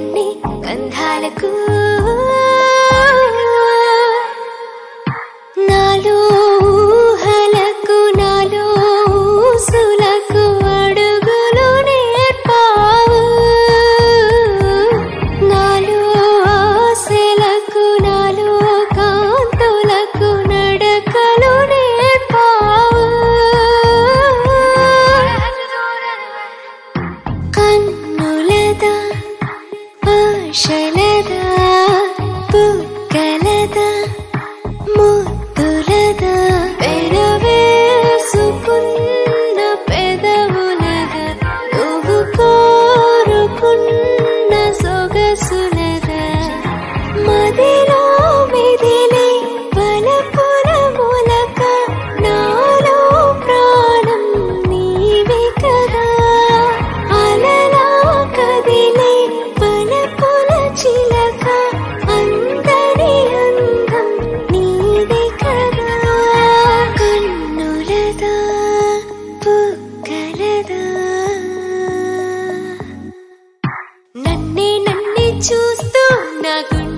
అన్ని గంధాలకు నాలో ఊహలకు నాలో ఊసులకు అడుగులు నేర్పావు, నాలో ఆశలకు నాలో కాంతులకు నడకలు నేర్పావు. కన్నులదా ఆశలదా బుగ్గలదా ముద్దులదా పెదవేసుకున్న పెదవులదా నువ్వు కోరుకున్న సొగసులదా మదిలో మిదిలే బలపురములక నాలో ప్రాణం నీవే కదా. అలలా కదిలే బలపుల చిలక అందరి అందం నీదే కదా. కన్నులదా బుగ్గలదా నన్నే చూస్తూ నాకు